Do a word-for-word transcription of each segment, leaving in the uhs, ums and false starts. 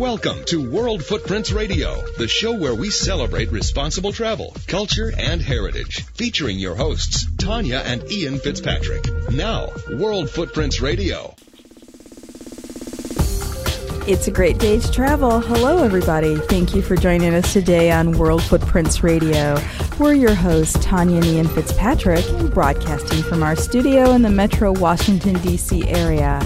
Welcome to World Footprints Radio, the show where we celebrate responsible travel, culture, and heritage, featuring your hosts, Tanya and Ian Fitzpatrick. Now, World Footprints Radio. It's a great day to travel. Hello, everybody. Thank you for joining us today on World Footprints Radio. We're your hosts, Tanya and Ian Fitzpatrick, broadcasting from our studio in the Metro Washington, D C area.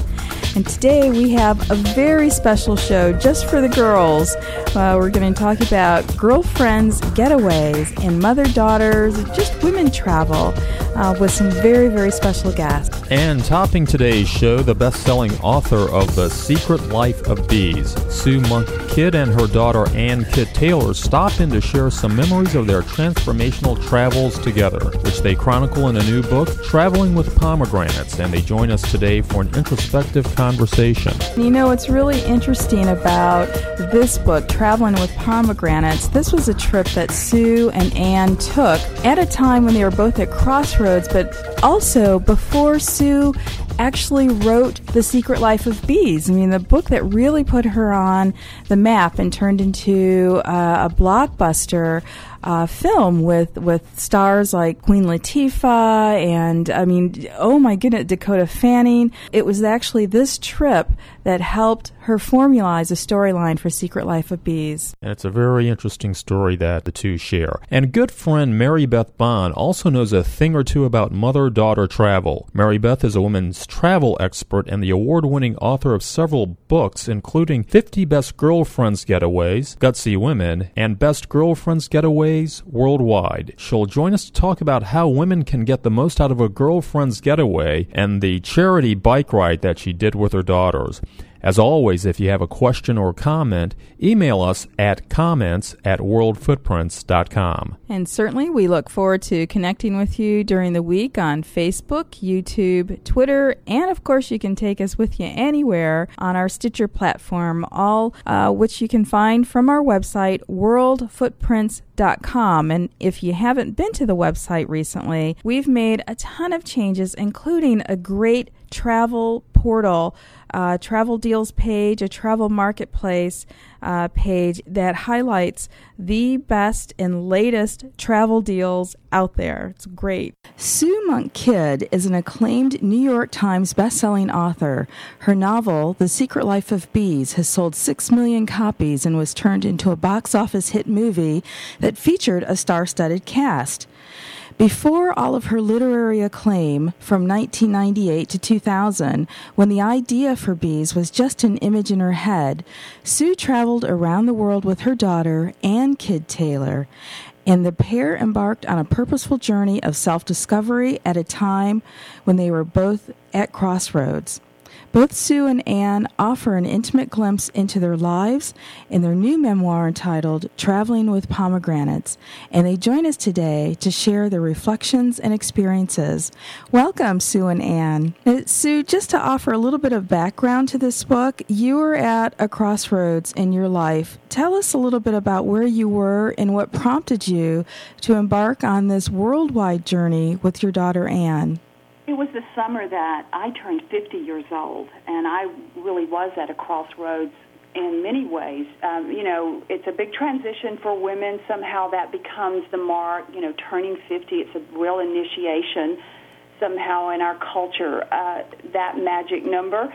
And today we have a very special show just for the girls. Uh, we're going to talk about girlfriends, getaways, and mother-daughters, just women travel, uh, with some very, very special guests. And topping today's show, the best-selling author of The Secret Life of Bees, Sue Monk Kidd and her daughter Ann Kidd-Taylor stop in to share some memories of their transformational travels together, which they chronicle in a new book, Traveling with Pomegranates, and they join us today for an introspective conversation. Conversation. You know, what's really interesting about this book, Traveling with Pomegranates, this was a trip that Sue and Ann took at a time when they were both at crossroads, but also before Sue actually wrote The Secret Life of Bees. I mean, the book that really put her on the map and turned into uh, a blockbuster uh, film with, with stars like Queen Latifah and, I mean, oh my goodness, Dakota Fanning. It was actually this trip that helped her formalize a storyline for Secret Life of Bees. And it's a very interesting story that the two share. And good friend Mary Beth Bond also knows a thing or two about mother-daughter travel. Mary Beth is a women's travel expert and the award-winning author of several books, including fifty Best Girlfriends Getaways, Gutsy Women, and Best Girlfriends Getaways Worldwide. She'll join us to talk about how women can get the most out of a girlfriend's getaway and the charity bike ride that she did with her daughters. As always, if you have a question or comment, email us at comments at worldfootprints dot com. And certainly we look forward to connecting with you during the week on Facebook, YouTube, Twitter, and of course you can take us with you anywhere on our Stitcher platform, all uh, which you can find from our website, world footprints dot com. And if you haven't been to the website recently, we've made a ton of changes, including a great travel portal, uh, travel deals page, a travel marketplace uh, page that highlights the best and latest travel deals out there. It's great. Sue Monk Kidd is an acclaimed New York Times bestselling author. Her novel, The Secret Life of Bees, has sold six million copies and was turned into a box office hit movie that featured a star-studded cast. Before all of her literary acclaim, from nineteen ninety-eight to two thousand, when the idea for bees was just an image in her head, Sue traveled around the world with her daughter, Ann Kidd-Taylor, and the pair embarked on a purposeful journey of self-discovery at a time when they were both at crossroads. Both Sue and Ann offer an intimate glimpse into their lives in their new memoir entitled Traveling with Pomegranates, and they join us today to share their reflections and experiences. Welcome, Sue and Ann. Uh, Sue, just to offer a little bit of background to this book, you were at a crossroads in your life. Tell us a little bit about where you were and what prompted you to embark on this worldwide journey with your daughter, Ann. It was the summer that I turned fifty years old, and I really was at a crossroads in many ways. Um, you know, it's a big transition for women. Somehow that becomes the mark, you know, turning fifty. It's a real initiation somehow in our culture, uh, that magic number.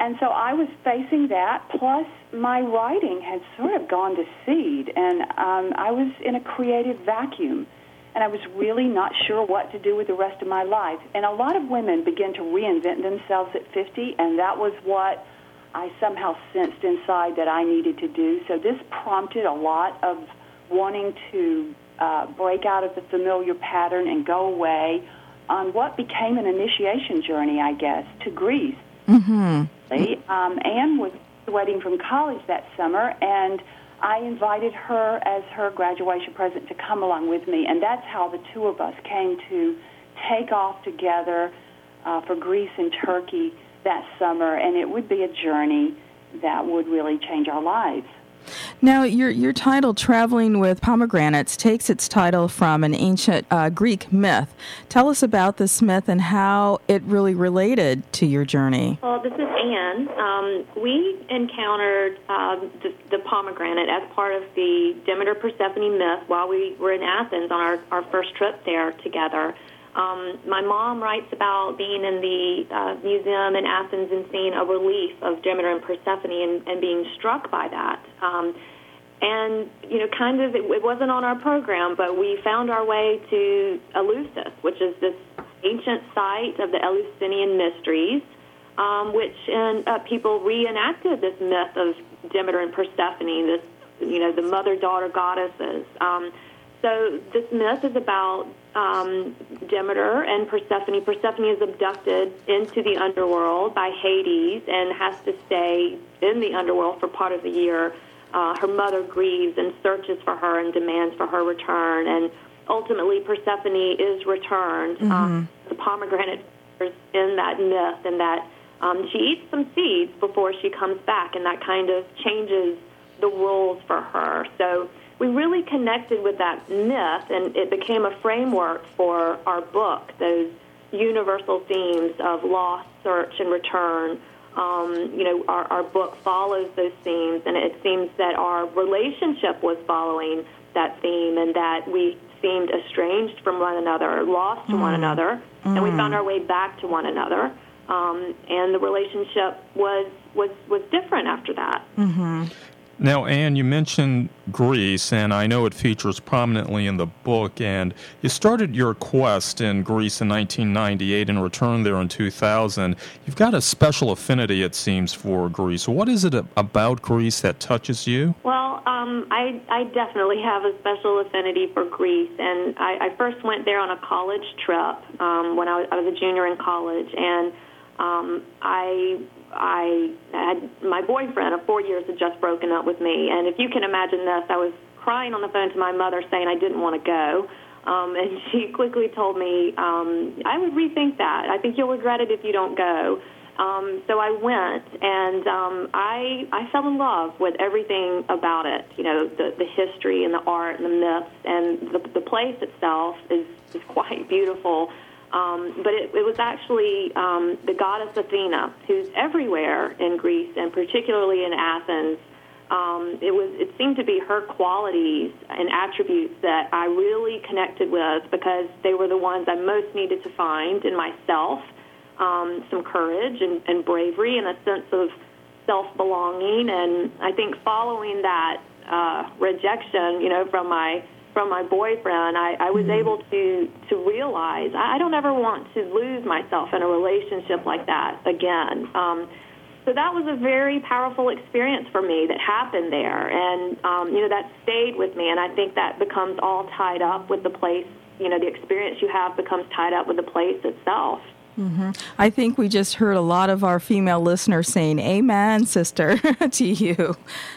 And so I was facing that, plus my writing had sort of gone to seed, and um, I was in a creative vacuum. And I was really not sure what to do with the rest of my life. And a lot of women begin to reinvent themselves at fifty, and that was what I somehow sensed inside that I needed to do. So this prompted a lot of wanting to uh, break out of the familiar pattern and go away on what became an initiation journey, I guess, to Greece. Mm-hmm. Um, Anne was graduating from college that summer, and I invited her as her graduation present to come along with me, and that's how the two of us came to take off together uh, for Greece and Turkey that summer, and it would be a journey that would really change our lives. Now, your your title, Traveling with Pomegranates, takes its title from an ancient uh, Greek myth. Tell us about this myth and how it really related to your journey. Well, this is Ann. Um, we encountered uh, the, the pomegranate as part of the Demeter Persephone myth while we were in Athens on our, our first trip there together. Um, my mom writes about being in the uh, museum in Athens and seeing a relief of Demeter and Persephone and, and being struck by that. Um, and, you know, kind of, it, it wasn't on our program, but we found our way to Eleusis, which is this ancient site of the Eleusinian Mysteries, um, which in, uh, people reenacted this myth of Demeter and Persephone, this, you know, the mother-daughter goddesses. Um, so this myth is about Um, Demeter and Persephone. Persephone is abducted into the underworld by Hades and has to stay in the underworld for part of the year. Uh, her mother grieves and searches for her and demands for her return, and ultimately Persephone is returned. Mm-hmm. Um, the pomegranate is in that myth, and that um, she eats some seeds before she comes back, and that kind of changes the rules for her. So we really connected with that myth, and it became a framework for our book, those universal themes of loss, search, and return. Um, you know, our, our book follows those themes, and it seems that our relationship was following that theme, and that we seemed estranged from one another, lost to mm. one another, mm. and we found our way back to one another. Um, and the relationship was, was, was different after that. Mm-hmm. Now, Anne, you mentioned Greece, and I know it features prominently in the book, and you started your quest in Greece in nineteen ninety-eight and returned there in two thousand. You've got a special affinity, it seems, for Greece. What is it about Greece that touches you? Well, um, I, I definitely have a special affinity for Greece, and I, I first went there on a college trip um, when I was, I was a junior in college, and um, I... I had my boyfriend of four years had just broken up with me, and if you can imagine this, I was crying on the phone to my mother saying I didn't want to go, um, and she quickly told me, um, I would rethink that. I think you'll regret it if you don't go. Um, so I went, and um, I I fell in love with everything about it, you know, the, the history and the art and the myths, and the, the place itself is, is quite beautiful. Um, but it, it was actually um, the goddess Athena, who's everywhere in Greece and particularly in Athens. Um, it was it seemed to be her qualities and attributes that I really connected with because they were the ones I most needed to find in myself, um, some courage and, and bravery and a sense of self-belonging. And I think following that uh, rejection, you know, from my from my boyfriend, I, I was able to, to realize I don't ever want to lose myself in a relationship like that again. Um, so that was a very powerful experience for me that happened there, and um, you know that stayed with me. And I think that becomes all tied up with the place. You know, the experience you have becomes tied up with the place itself. Mm-hmm. I think we just heard a lot of our female listeners saying "Amen, sister," to you.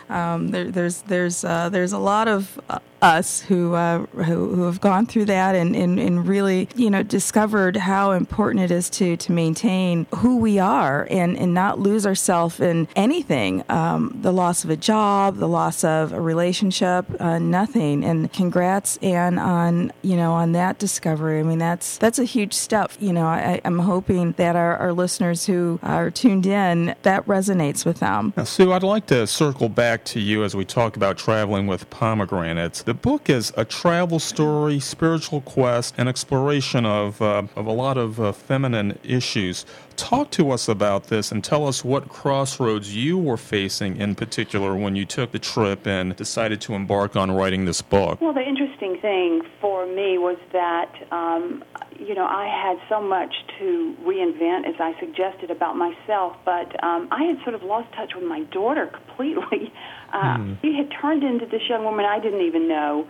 Um, there, there's there's uh, there's a lot of uh, us who, uh, who who have gone through that and, and, and really you know discovered how important it is to, to maintain who we are and, and not lose ourselves in anything. Um, the loss of a job, the loss of a relationship, uh, nothing. And congrats, Anne, on you know on that discovery. I mean that's that's a huge step. You know I, I'm. hoping that our, our listeners who are tuned in, that resonates with them. Now, Sue, I'd like to circle back to you as we talk about traveling with pomegranates. The book is a travel story, spiritual quest, and exploration of, uh, of a lot of uh, feminine issues. Talk to us about this and tell us what crossroads you were facing in particular when you took the trip and decided to embark on writing this book. Well, the interesting thing for me was that um, you know, I had so much to reinvent, as I suggested, about myself, but um, I had sort of lost touch with my daughter completely. Uh, mm. She had turned into this young woman I didn't even know,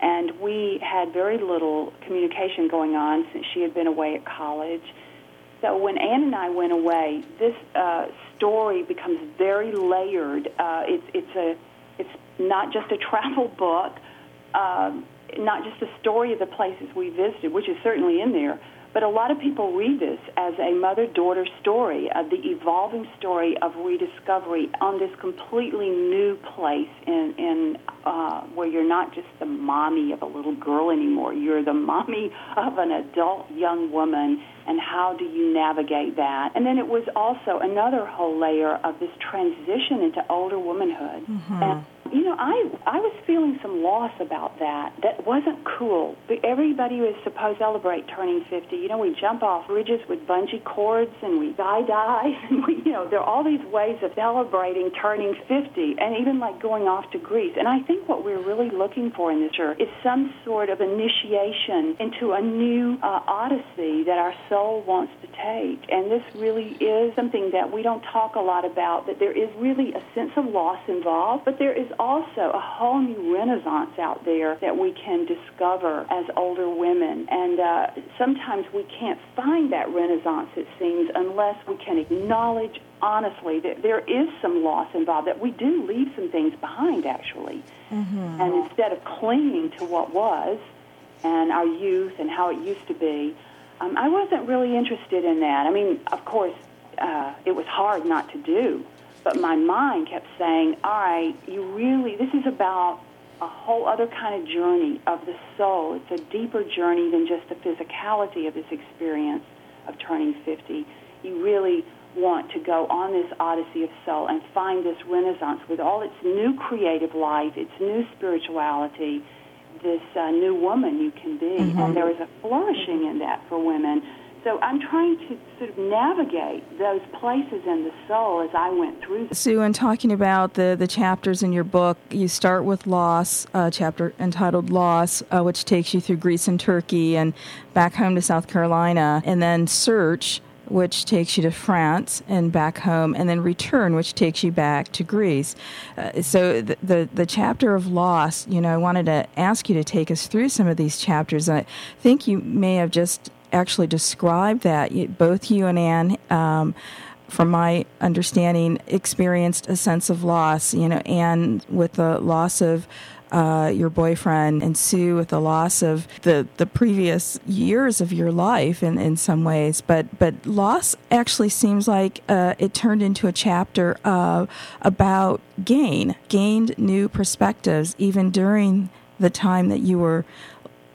and we had very little communication going on since she had been away at college. So when Anne and I went away, this uh, story becomes very layered. Uh, it's it's a it's not just a travel book. Um, not just the story of the places we visited, which is certainly in there, But a lot of people read this as a mother-daughter story of the evolving story of rediscovery on this completely new place in, in uh, where you're not just the mommy of a little girl anymore. You're the mommy of an adult young woman, and how do you navigate that? And then it was also another whole layer of this transition into older womanhood. Mm-hmm. And, you know, I I was feeling some loss about that. That wasn't cool. Everybody was supposed to celebrate turning fifty. You know, we jump off ridges with bungee cords, and we skydive, and we, you know, there are all these ways of celebrating turning fifty, and even like going off to Greece. And I think what we're really looking for in this year is some sort of initiation into a new uh, odyssey that our soul wants to take. And this really is something that we don't talk a lot about, that there is really a sense of loss involved, but there is also a whole new renaissance out there that we can discover as older women. And uh, sometimes we can't find that renaissance, it seems, unless we can acknowledge honestly that there is some loss involved, that we do leave some things behind, actually. Mm-hmm. And instead of clinging to what was and our youth and how it used to be, um, I wasn't really interested in that. I mean, of course, uh, it was hard not to do. But my mind kept saying, all right, you really, this is about a whole other kind of journey of the soul. It's a deeper journey than just the physicality of this experience of turning fifty. You really want to go on this odyssey of soul and find this renaissance with all its new creative life, its new spirituality, this uh, new woman you can be. Mm-hmm. And there is a flourishing in that for women. So I'm trying to sort of navigate those places in the soul as I went through them. Sue, in talking about the, the chapters in your book, you start with Loss, a chapter entitled Loss, uh, which takes you through Greece and Turkey and back home to South Carolina, and then Search, which takes you to France and back home, and then Return, which takes you back to Greece. Uh, so the, the the chapter of Loss, you know, I wanted to ask you to take us through some of these chapters. And I think you may have just actually describe that. Both you and Ann, um, from my understanding, experienced a sense of loss, you know, Ann with the loss of uh, your boyfriend, and Sue with the loss of the, the previous years of your life in, in some ways. But, but loss actually seems like uh, it turned into a chapter uh, about gain, gained new perspectives, even during the time that you were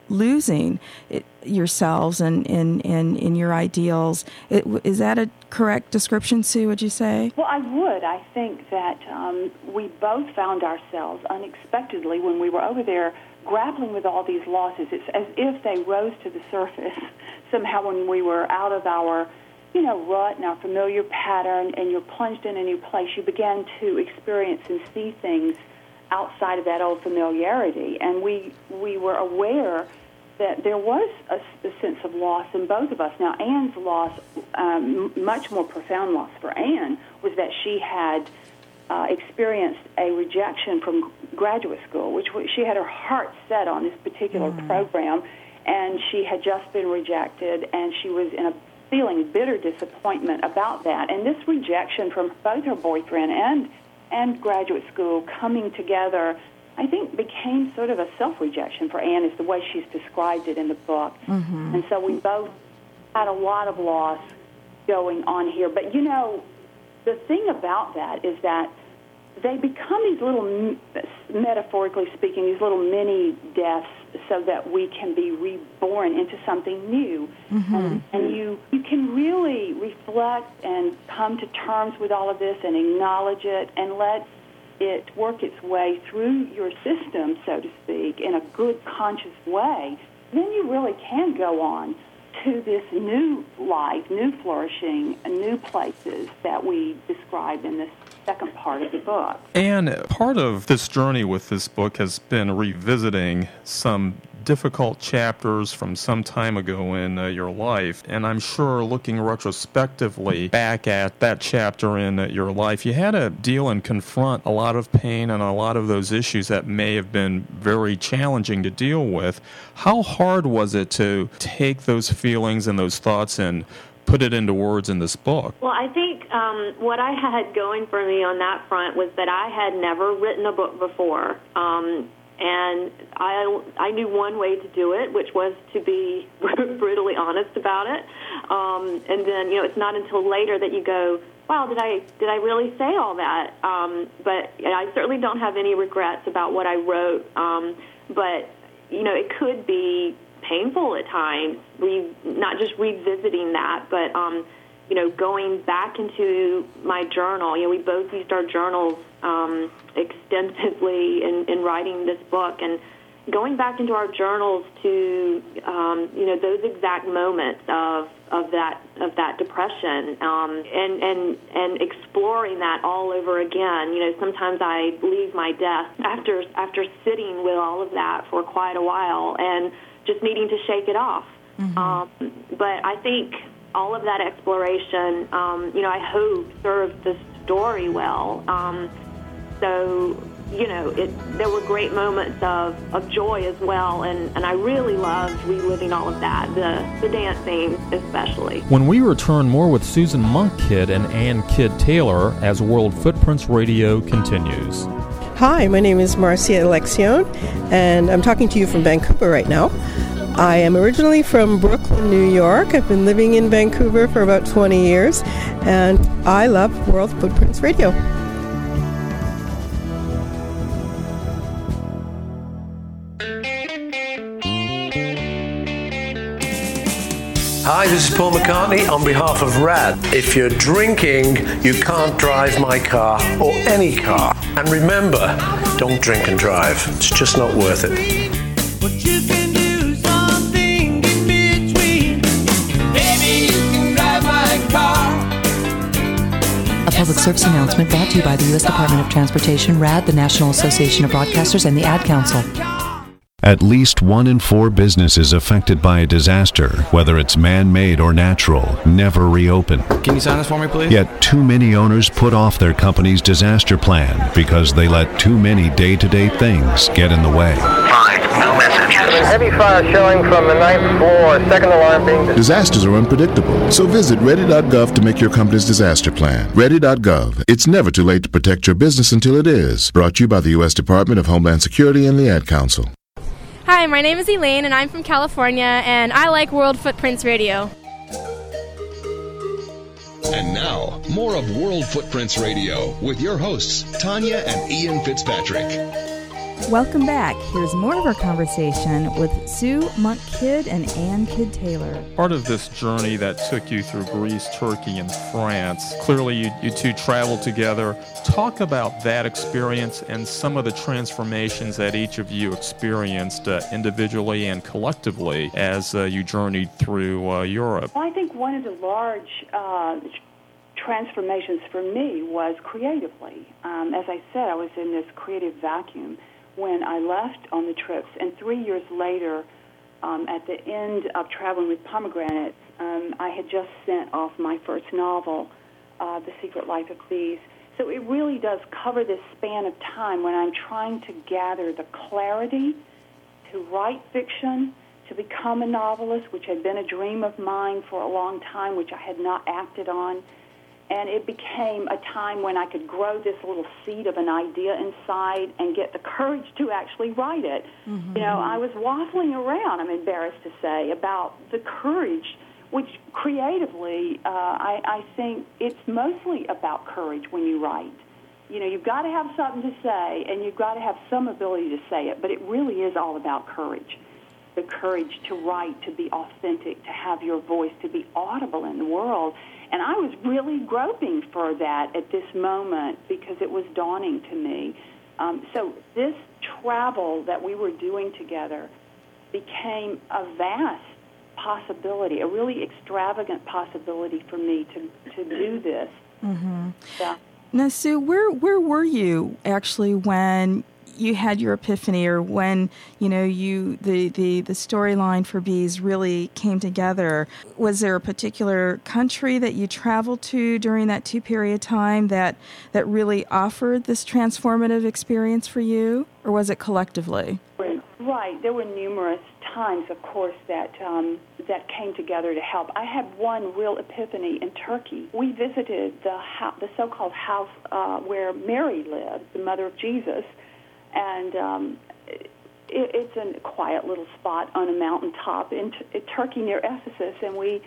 losing it, yourselves and in in, in in your ideals. It, is that a correct description, Sue, would you say? Well, I would. I think that um, we both found ourselves unexpectedly when we were over there grappling with all these losses. It's as if they rose to the surface somehow when we were out of our, you know, rut and our familiar pattern, and you're plunged in a new place. You began to experience and see things outside of that old familiarity, and we we were aware that there was a, a sense of loss in both of us. Now, Anne's loss, um, much more profound loss for Anne, was that she had uh, experienced a rejection from graduate school, which w- she had her heart set on this particular mm-hmm. program, and she had just been rejected, and she was in a feeling bitter disappointment about that. And this rejection from both her boyfriend and, and graduate school coming together, I think, became sort of a self-rejection for Anne, is the way she's described it in the book. Mm-hmm. And so we both had a lot of loss going on here. But, you know, the thing about that is that they become these little, metaphorically speaking, these little mini-deaths so that we can be reborn into something new. Mm-hmm. And, and you, you can really reflect and come to terms with all of this and acknowledge it and let it work its way through your system, so to speak, in a good, conscious way. Then you really can go on to this new life, new flourishing, new places that we describe in this second part of the book. And part of this journey with this book has been revisiting some difficult chapters from some time ago in uh, your life, and I'm sure looking retrospectively back at that chapter in uh, your life, you had to deal and confront a lot of pain and a lot of those issues that may have been very challenging to deal with. How hard was it to take those feelings and those thoughts and put it into words in this book? Well, I think um, what I had going for me on that front was that I had never written a book before. Um, And I, I knew one way to do it, which was to be brutally honest about it. Um, and then, you know, it's not until later that you go, wow, did I did I really say all that? Um, but I certainly don't have any regrets about what I wrote. Um, but, you know, it could be painful at times, re- not just revisiting that, but, um, you know, going back into my journal. You know, we both used our journals um, extensively in, in writing this book, and going back into our journals to, um, you know, those exact moments of of that of that depression, um, and and and exploring that all over again. You know, sometimes I leave my desk after after sitting with all of that for quite a while and just needing to shake it off. Mm-hmm. Um, but I think all of that exploration, um, you know, I hope served the story well. Um, so. You know, it, there were great moments of, of joy as well, and, and I really loved reliving all of that, the, the dancing especially. When we return, more with Susan Monk Kidd and Ann Kidd-Taylor as World Footprints Radio continues. Hi, my name is Marcia Alexione, and I'm talking to you from Vancouver right now. I am originally from Brooklyn, New York. I've been living in Vancouver for about twenty years, and I love World Footprints Radio. Hi, this is Paul McCartney on behalf of RAD. If you're drinking, you can't drive my car or any car. And remember, don't drink and drive. It's just not worth it. But you can do something in between. Maybe you can drive my car. A public service announcement brought to you by the U S Department of Transportation, RAD, the National Association of Broadcasters, and the Ad Council. At least one in four businesses affected by a disaster, whether it's man-made or natural, never reopen. Can you sign this for me, please? Yet too many owners put off their company's disaster plan because they let too many day-to-day things get in the way. Five, no messages. Heavy fire showing from the ninth floor, second alarm being... Disasters are unpredictable, so visit ready dot gov to make your company's disaster plan. ready dot gov. It's never too late to protect your business until it is. Brought to you by the U S Department of Homeland Security and the Ad Council. Hi, my name is Elaine, and I'm from California, and I like World Footprints Radio. And now, more of World Footprints Radio with your hosts, Tanya and Ian Fitzpatrick. Welcome back. Here's more of our conversation with Sue Monk Kidd and Ann Kidd-Taylor. Part of this journey that took you through Greece, Turkey, and France, clearly you, you two traveled together. Talk about that experience and some of the transformations that each of you experienced uh, individually and collectively as uh, you journeyed through uh, Europe. Well, I think one of the large uh, transformations for me was creatively. Um, as I said, I was in this creative vacuum when I left on the trips, and three years later, um, at the end of Traveling with Pomegranates, um, I had just sent off my first novel, uh, The Secret Life of Bees. So it really does cover this span of time when I'm trying to gather the clarity to write fiction, to become a novelist, which had been a dream of mine for a long time, which I had not acted on. And it became a time when I could grow this little seed of an idea inside and get the courage to actually write it. Mm-hmm. You know, I was waffling around, I'm embarrassed to say, about the courage, which creatively, uh, I, I think it's mostly about courage when you write. You know, you've got to have something to say, and you've got to have some ability to say it, but it really is all about courage. The courage to write, to be authentic, to have your voice, to be audible in the world. And I was really groping for that at this moment because it was dawning to me. Um, so this travel that we were doing together became a vast possibility, a really extravagant possibility for me to, to do this. Mm-hmm. Yeah. Now, Sue, where where were you actually when you had your epiphany, or when, you know, you the, the, the storyline for Bees really came together? Was there a particular country that you traveled to during that two-period time that that really offered this transformative experience for you, or was it collectively? Right. There were numerous times, of course, that um, that came together to help. I had one real epiphany in Turkey. We visited the, ho- the so-called house uh, where Mary lived, the mother of Jesus, and um, it, it's a quiet little spot on a mountaintop in, in Turkey near Ephesus, and we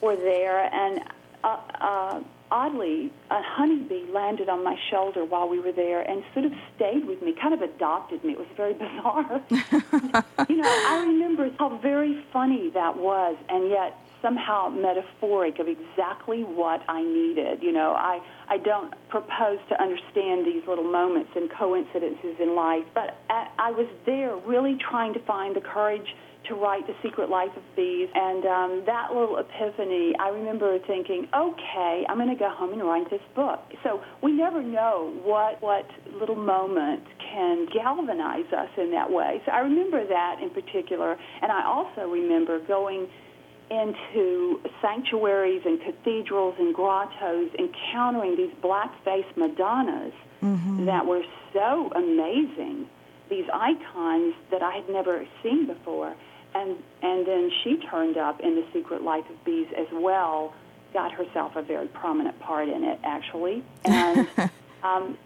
were there, and uh, uh, oddly, a honeybee landed on my shoulder while we were there and sort of stayed with me, kind of adopted me. It was very bizarre. You know, I remember how very funny that was, and yet somehow metaphoric of exactly what I needed. You know, I, I don't propose to understand these little moments and coincidences in life, but I, I was there really trying to find the courage to write The Secret Life of Bees, and um, that little epiphany, I remember thinking, okay, I'm going to go home and write this book. So we never know what, what little moment can galvanize us in that way. So I remember that in particular, and I also remember going into sanctuaries and cathedrals and grottos, encountering these black-face Madonnas mm-hmm. that were so amazing, these icons that I had never seen before. And and then she turned up in The Secret Life of Bees as well, got herself a very prominent part in it, actually. And um,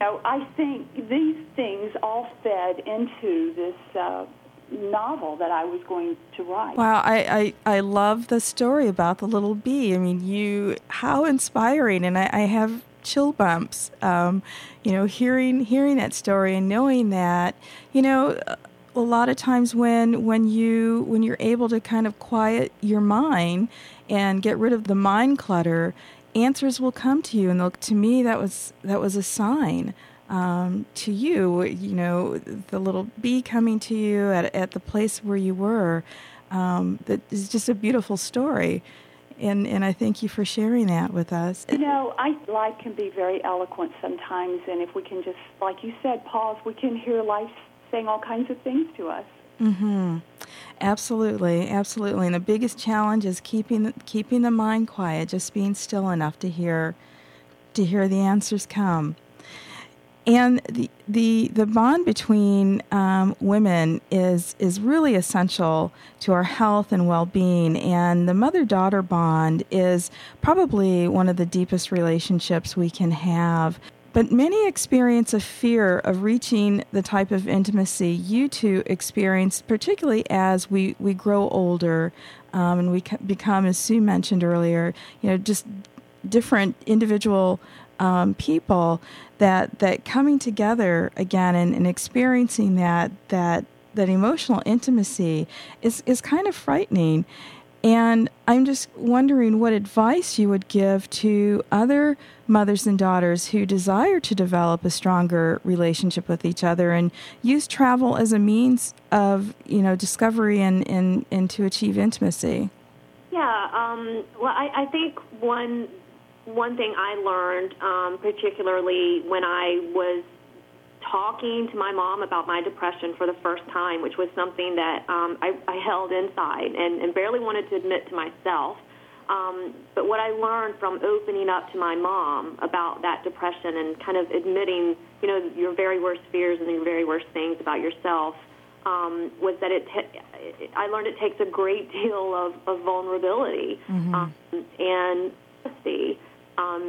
so I think these things all fed into this uh, novel that I was going to write. Wow, I, I, I love the story about the little bee. I mean, you, how inspiring. And I, I have chill bumps, um, you know, hearing hearing that story and knowing that, you know, a lot of times when when you when you're able to kind of quiet your mind and get rid of the mind clutter, answers will come to you. And to me, that was that was a sign um, to you, you know, the little bee coming to you at at the place where you were. Um, that is just a beautiful story. And and I thank you for sharing that with us. You know, I, life can be very eloquent sometimes, and if we can just, like you said, pause, we can hear life saying all kinds of things to us. Mm-hmm. Absolutely, absolutely. And the biggest challenge is keeping keeping the mind quiet, just being still enough to hear to hear the answers come. And the the, the bond between um, women is is really essential to our health and well-being. And the mother-daughter bond is probably one of the deepest relationships we can have. But many experience a fear of reaching the type of intimacy you two experience, particularly as we, we grow older um, and we become, as Sue mentioned earlier, you know, just different individual Um, people that that coming together again and, and experiencing that that that emotional intimacy is, is kind of frightening. And I'm just wondering what advice you would give to other mothers and daughters who desire to develop a stronger relationship with each other and use travel as a means of, you know, discovery and, and, and to achieve intimacy. Yeah, um, well, I, I think one... One thing I learned, um, particularly when I was talking to my mom about my depression for the first time, which was something that um, I, I held inside and, and barely wanted to admit to myself, um, but what I learned from opening up to my mom about that depression and kind of admitting, you know, your very worst fears and your very worst things about yourself um, was that it. T- I learned it takes a great deal of, of vulnerability mm-hmm. um, and honesty. Um,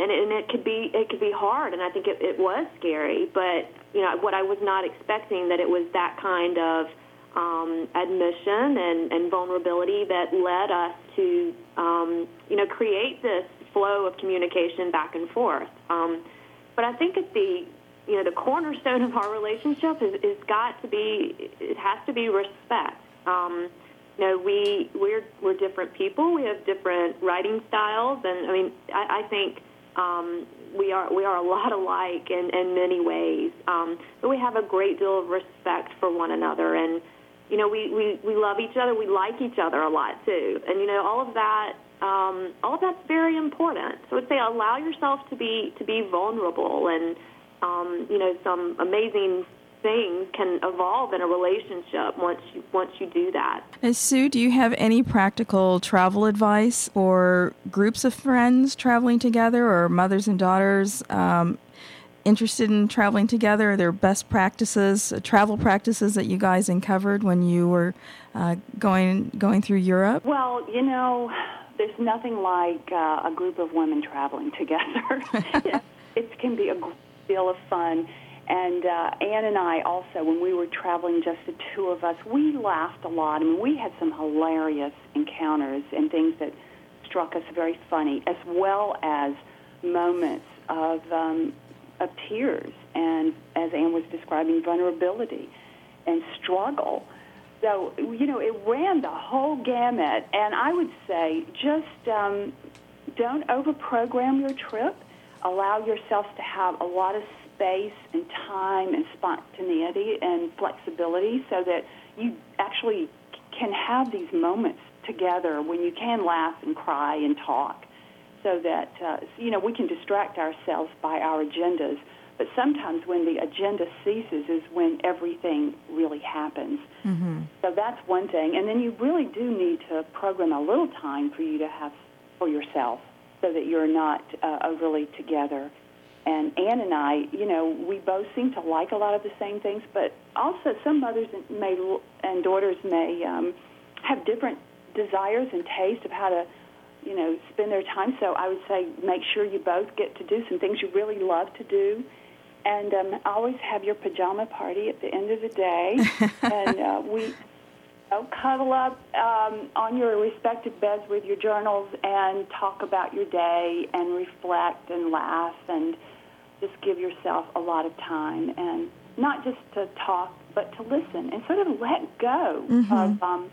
and, and it could be it could be hard, and I think it, it was scary. But you know what I was not expecting that it was that kind of um, admission and, and vulnerability that led us to um, you know create this flow of communication back and forth. Um, but I think at the you know the cornerstone of our relationship is, is got to be it has to be respect. Um, You know, we, we're we're different people. We have different writing styles, and I mean, I, I think um, we are we are a lot alike in, in many ways. Um, but we have a great deal of respect for one another, and you know, we, we, we love each other. We like each other a lot too, and you know, all of that um, all of that's very important. So I'd say allow yourself to be to be vulnerable, and um, you know, some amazing things can evolve in a relationship once you, once you do that. And Sue, do you have any practical travel advice or groups of friends traveling together or mothers and daughters um, interested in traveling together? Are there best practices, uh, travel practices that you guys uncovered when you were uh, going going through Europe? Well, you know, there's nothing like uh, a group of women traveling together. It can be a great deal of fun. And uh, Ann and I also, when we were traveling, just the two of us, we laughed a lot. I mean, we had some hilarious encounters and things that struck us very funny, as well as moments of um, of tears and, as Ann was describing, vulnerability and struggle. So, you know, it ran the whole gamut. And I would say just um, don't overprogram your trip. Allow yourself to have a lot of space and time and spontaneity and flexibility so that you actually can have these moments together when you can laugh and cry and talk, so that, uh, you know, we can distract ourselves by our agendas. But sometimes when the agenda ceases is when everything really happens. Mm-hmm. So that's one thing. And then you really do need to program a little time for you to have for yourself, so that you're not uh, overly together. And Ann and I, you know, we both seem to like a lot of the same things, but also some mothers may and daughters may um, have different desires and tastes of how to, you know, spend their time. So I would say make sure you both get to do some things you really love to do, and um, always have your pajama party at the end of the day. and uh, we... Oh, cuddle up um, on your respective beds with your journals and talk about your day and reflect and laugh and just give yourself a lot of time, and not just to talk but to listen and sort of let go mm-hmm. of um,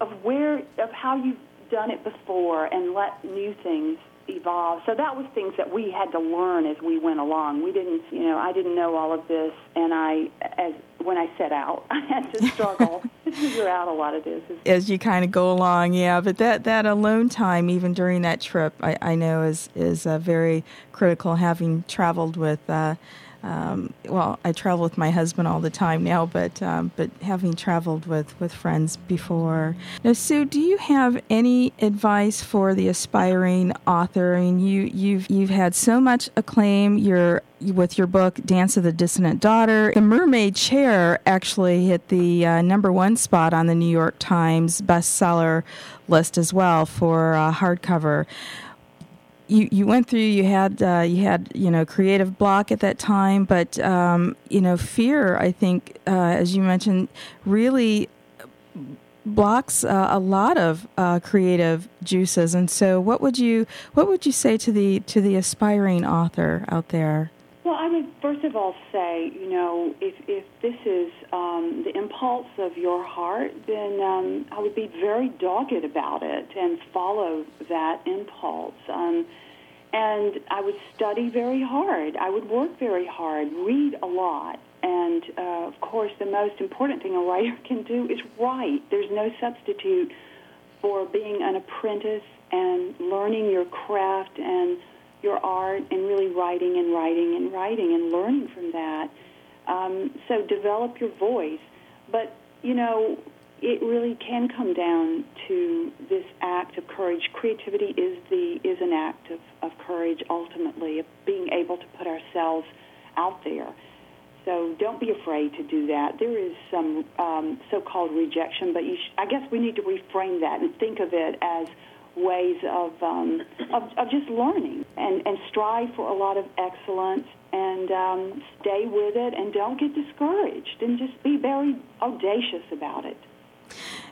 of where of how you've done it before and let new things evolve. So that was things that we had to learn as we went along. We didn't, you know, I didn't know all of this, and I, as when I set out, I had to struggle to figure out a lot of this. As you kind of go along, yeah, but that, that alone time, even during that trip, I, I know is, is uh, very critical, having traveled with, uh, um, well, I travel with my husband all the time now, but um, but having traveled with, with friends before. Now, Sue, do you have any advice for the aspiring author? I mean, you, you've, you've had so much acclaim, you're with your book, Dance of the Dissonant Daughter. The Mermaid Chair actually hit the uh, number one spot on the New York Times bestseller list as well for uh, hardcover. You you went through, you had, uh, you had you know, creative block at that time, but, um, you know, fear, I think, uh, as you mentioned, really blocks uh, a lot of uh, creative juices. And so what would you what would you say to the to the aspiring author out there? Well, I would first of all say, you know, if, if this is um, the impulse of your heart, then um, I would be very dogged about it and follow that impulse. Um, and I would study very hard. I would work very hard, read a lot. And, uh, of course, the most important thing a writer can do is write. There's no substitute for being an apprentice and learning your craft and your art, and really writing and writing and writing and learning from that. Um, so develop your voice. But, you know, it really can come down to this act of courage. Creativity is the is an act of, of courage, ultimately, of being able to put ourselves out there. So don't be afraid to do that. There is some um, so-called rejection, but you sh- I guess we need to reframe that and think of it as ways of, um, of of just learning, and, and strive for a lot of excellence, and um, stay with it, and don't get discouraged, and just be very audacious about it.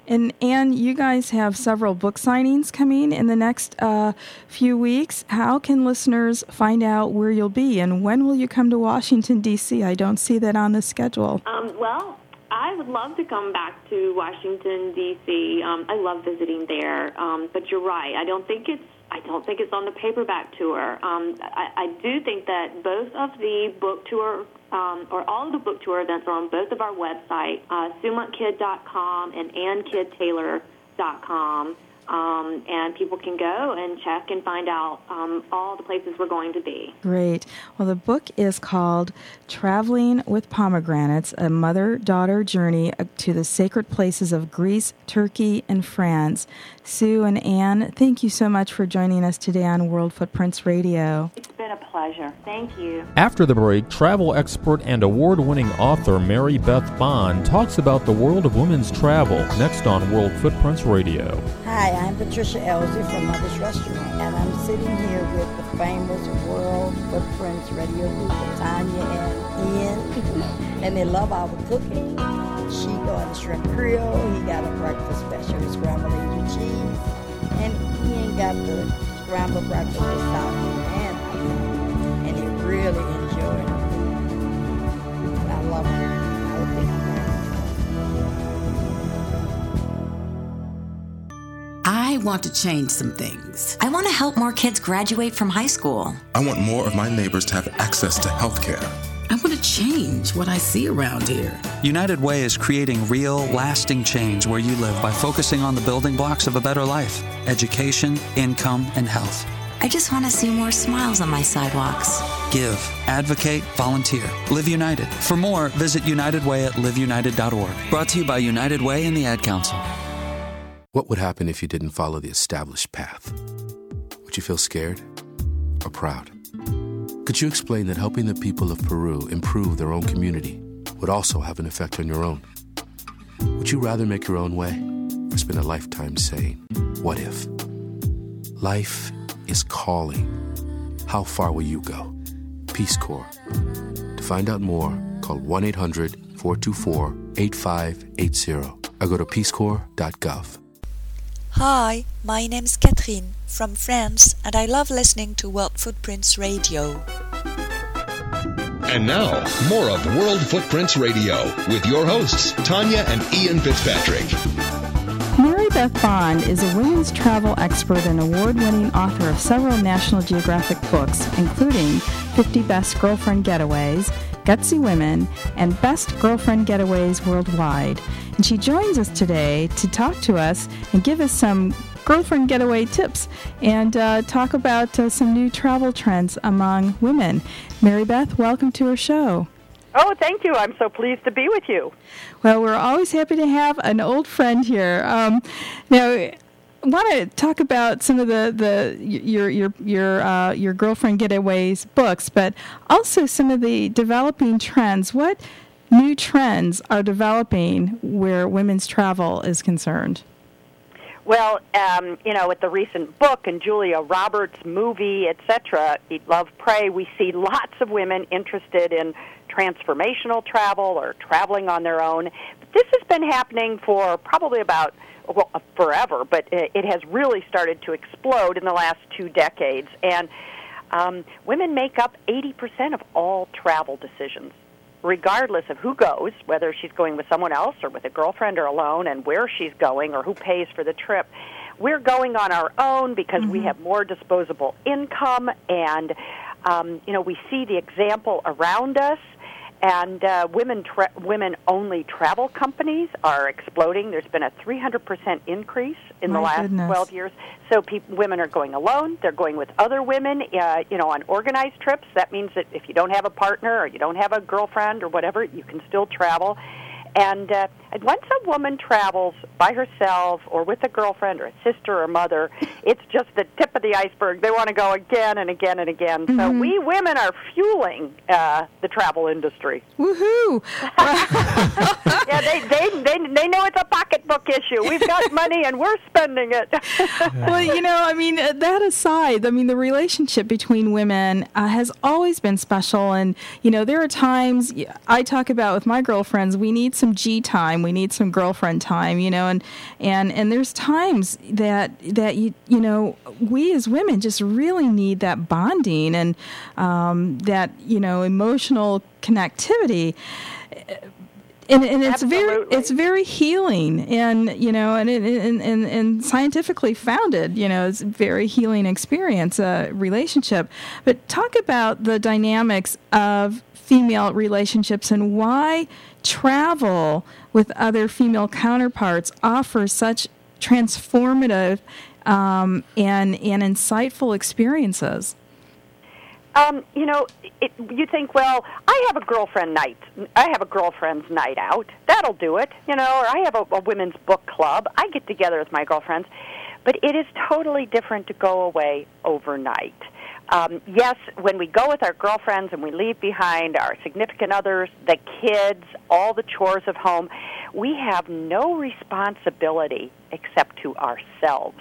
And Ann, you guys have several book signings coming in the next uh, few weeks. How can listeners find out where you'll be, and when will you come to Washington, D C? I don't see that on the schedule. Um, well, I would love to come back to Washington, D C. Um, I love visiting there, um, but you're right. I don't think it's I don't think it's on the paperback tour. Um, I, I do think that both of the book tour um, or all of the book tour events are on both of our websites, uh, Sue Monk Kidd dot com and Ann Kidd Taylor dot com, um, and people can go and check and find out um, all the places we're going to be. Great. Well, the book is called Traveling with Pomegranates, a mother-daughter journey to the sacred places of Greece, Turkey, and France. Sue and Ann, thank you so much for joining us today on World Footprints Radio. It's been a pleasure. Thank you. After the break, travel expert and award-winning author Mary Beth Bond talks about the world of women's travel, next on World Footprints Radio. Hi, I'm Patricia Elsie from Mother's Restaurant, and I'm sitting here with the famous World Footprints Radio group, Tanya and Ian, and they love our cooking. She got a shrimp creole, he got a breakfast special, his grandma made the cheese, and Ian got the scrambled breakfast with salad and and he really enjoyed it. I love it. I would think about it. I want to change some things. I want to help more kids graduate from high school. I want more of my neighbors to have access to health care. I want to change what I see around here. United Way is creating real, lasting change where you live by focusing on the building blocks of a better life: education, income, and health. I just want to see more smiles on my sidewalks. Give, advocate, volunteer. Live United. For more, visit United Way at live united dot org. Brought to you by United Way and the Ad Council. What would happen if you didn't follow the established path? Would you feel scared or proud? Could you explain that helping the people of Peru improve their own community would also have an effect on your own? Would you rather make your own way or spend a lifetime saying, what if? Life is calling. How far will you go? Peace Corps. To find out more, call one eight hundred four two four eight five eight zero or go to peace corps dot gov. Hi, my name's Catherine from France, and I love listening to World Footprints Radio. And now, more of World Footprints Radio with your hosts, Tanya and Ian Fitzpatrick. Mary Beth Bond is a women's travel expert and award-winning author of several National Geographic books, including fifty Best Girlfriend Getaways, Gutsy Women, and Best Girlfriend Getaways Worldwide. And she joins us today to talk to us and give us some girlfriend getaway tips and uh, talk about uh, some new travel trends among women. Mary Beth, welcome to our show. Oh, thank you. I'm so pleased to be with you. Well, we're always happy to have an old friend here. Um, now, I want to talk about some of the, the your your your uh, your girlfriend getaways books, but also some of the developing trends. What new trends are developing where women's travel is concerned? Well, um, you know, with the recent book and Julia Roberts movie, et cetera, Eat, Love, Pray, we see lots of women interested in transformational travel or traveling on their own. But this has been happening for probably about well, forever, but it has really started to explode in the last two decades. And um, women make up eighty percent of all travel decisions, regardless of who goes, whether she's going with someone else or with a girlfriend or alone, and where she's going or who pays for the trip. We're going on our own because mm-hmm. we have more disposable income, and um, you know, we see the example around us. And uh, women tra- women-only travel companies are exploding. There's been a three hundred percent increase in My the last goodness. twelve years. So pe- women are going alone. They're going with other women, uh, you know, on organized trips. That means that if you don't have a partner or you don't have a girlfriend or whatever, you can still travel. And uh, once a woman travels by herself or with a girlfriend or a sister or mother, it's just the tip of the iceberg. They want to go again and again and again. Mm-hmm. So we women are fueling uh, the travel industry. Woohoo! yeah, they, they they they know it's a pocketbook issue. We've got money and we're spending it. Well, you know, I mean, that aside, I mean, the relationship between women uh, has always been special. And, you know, there are times I talk about with my girlfriends, we need some G time, we need some girlfriend time, you know, and and and there's times that that you you know we as women just really need that bonding and um, that you know emotional connectivity, and, and it's Absolutely. very it's very healing, and you know and it, and, and and scientifically founded, you know, it's a very healing experience, a uh, relationship. But talk about the dynamics of female relationships and why travel with other female counterparts offers such transformative um, and and insightful experiences. Um, you know, it, you think, well, I have a girlfriend night. I have a girlfriend's night out. That'll do it. You know, or I have a, a women's book club. I get together with my girlfriends, but it is totally different to go away overnight. Um, yes, when we go with our girlfriends and we leave behind our significant others, the kids, all the chores of home, we have no responsibility except to ourselves.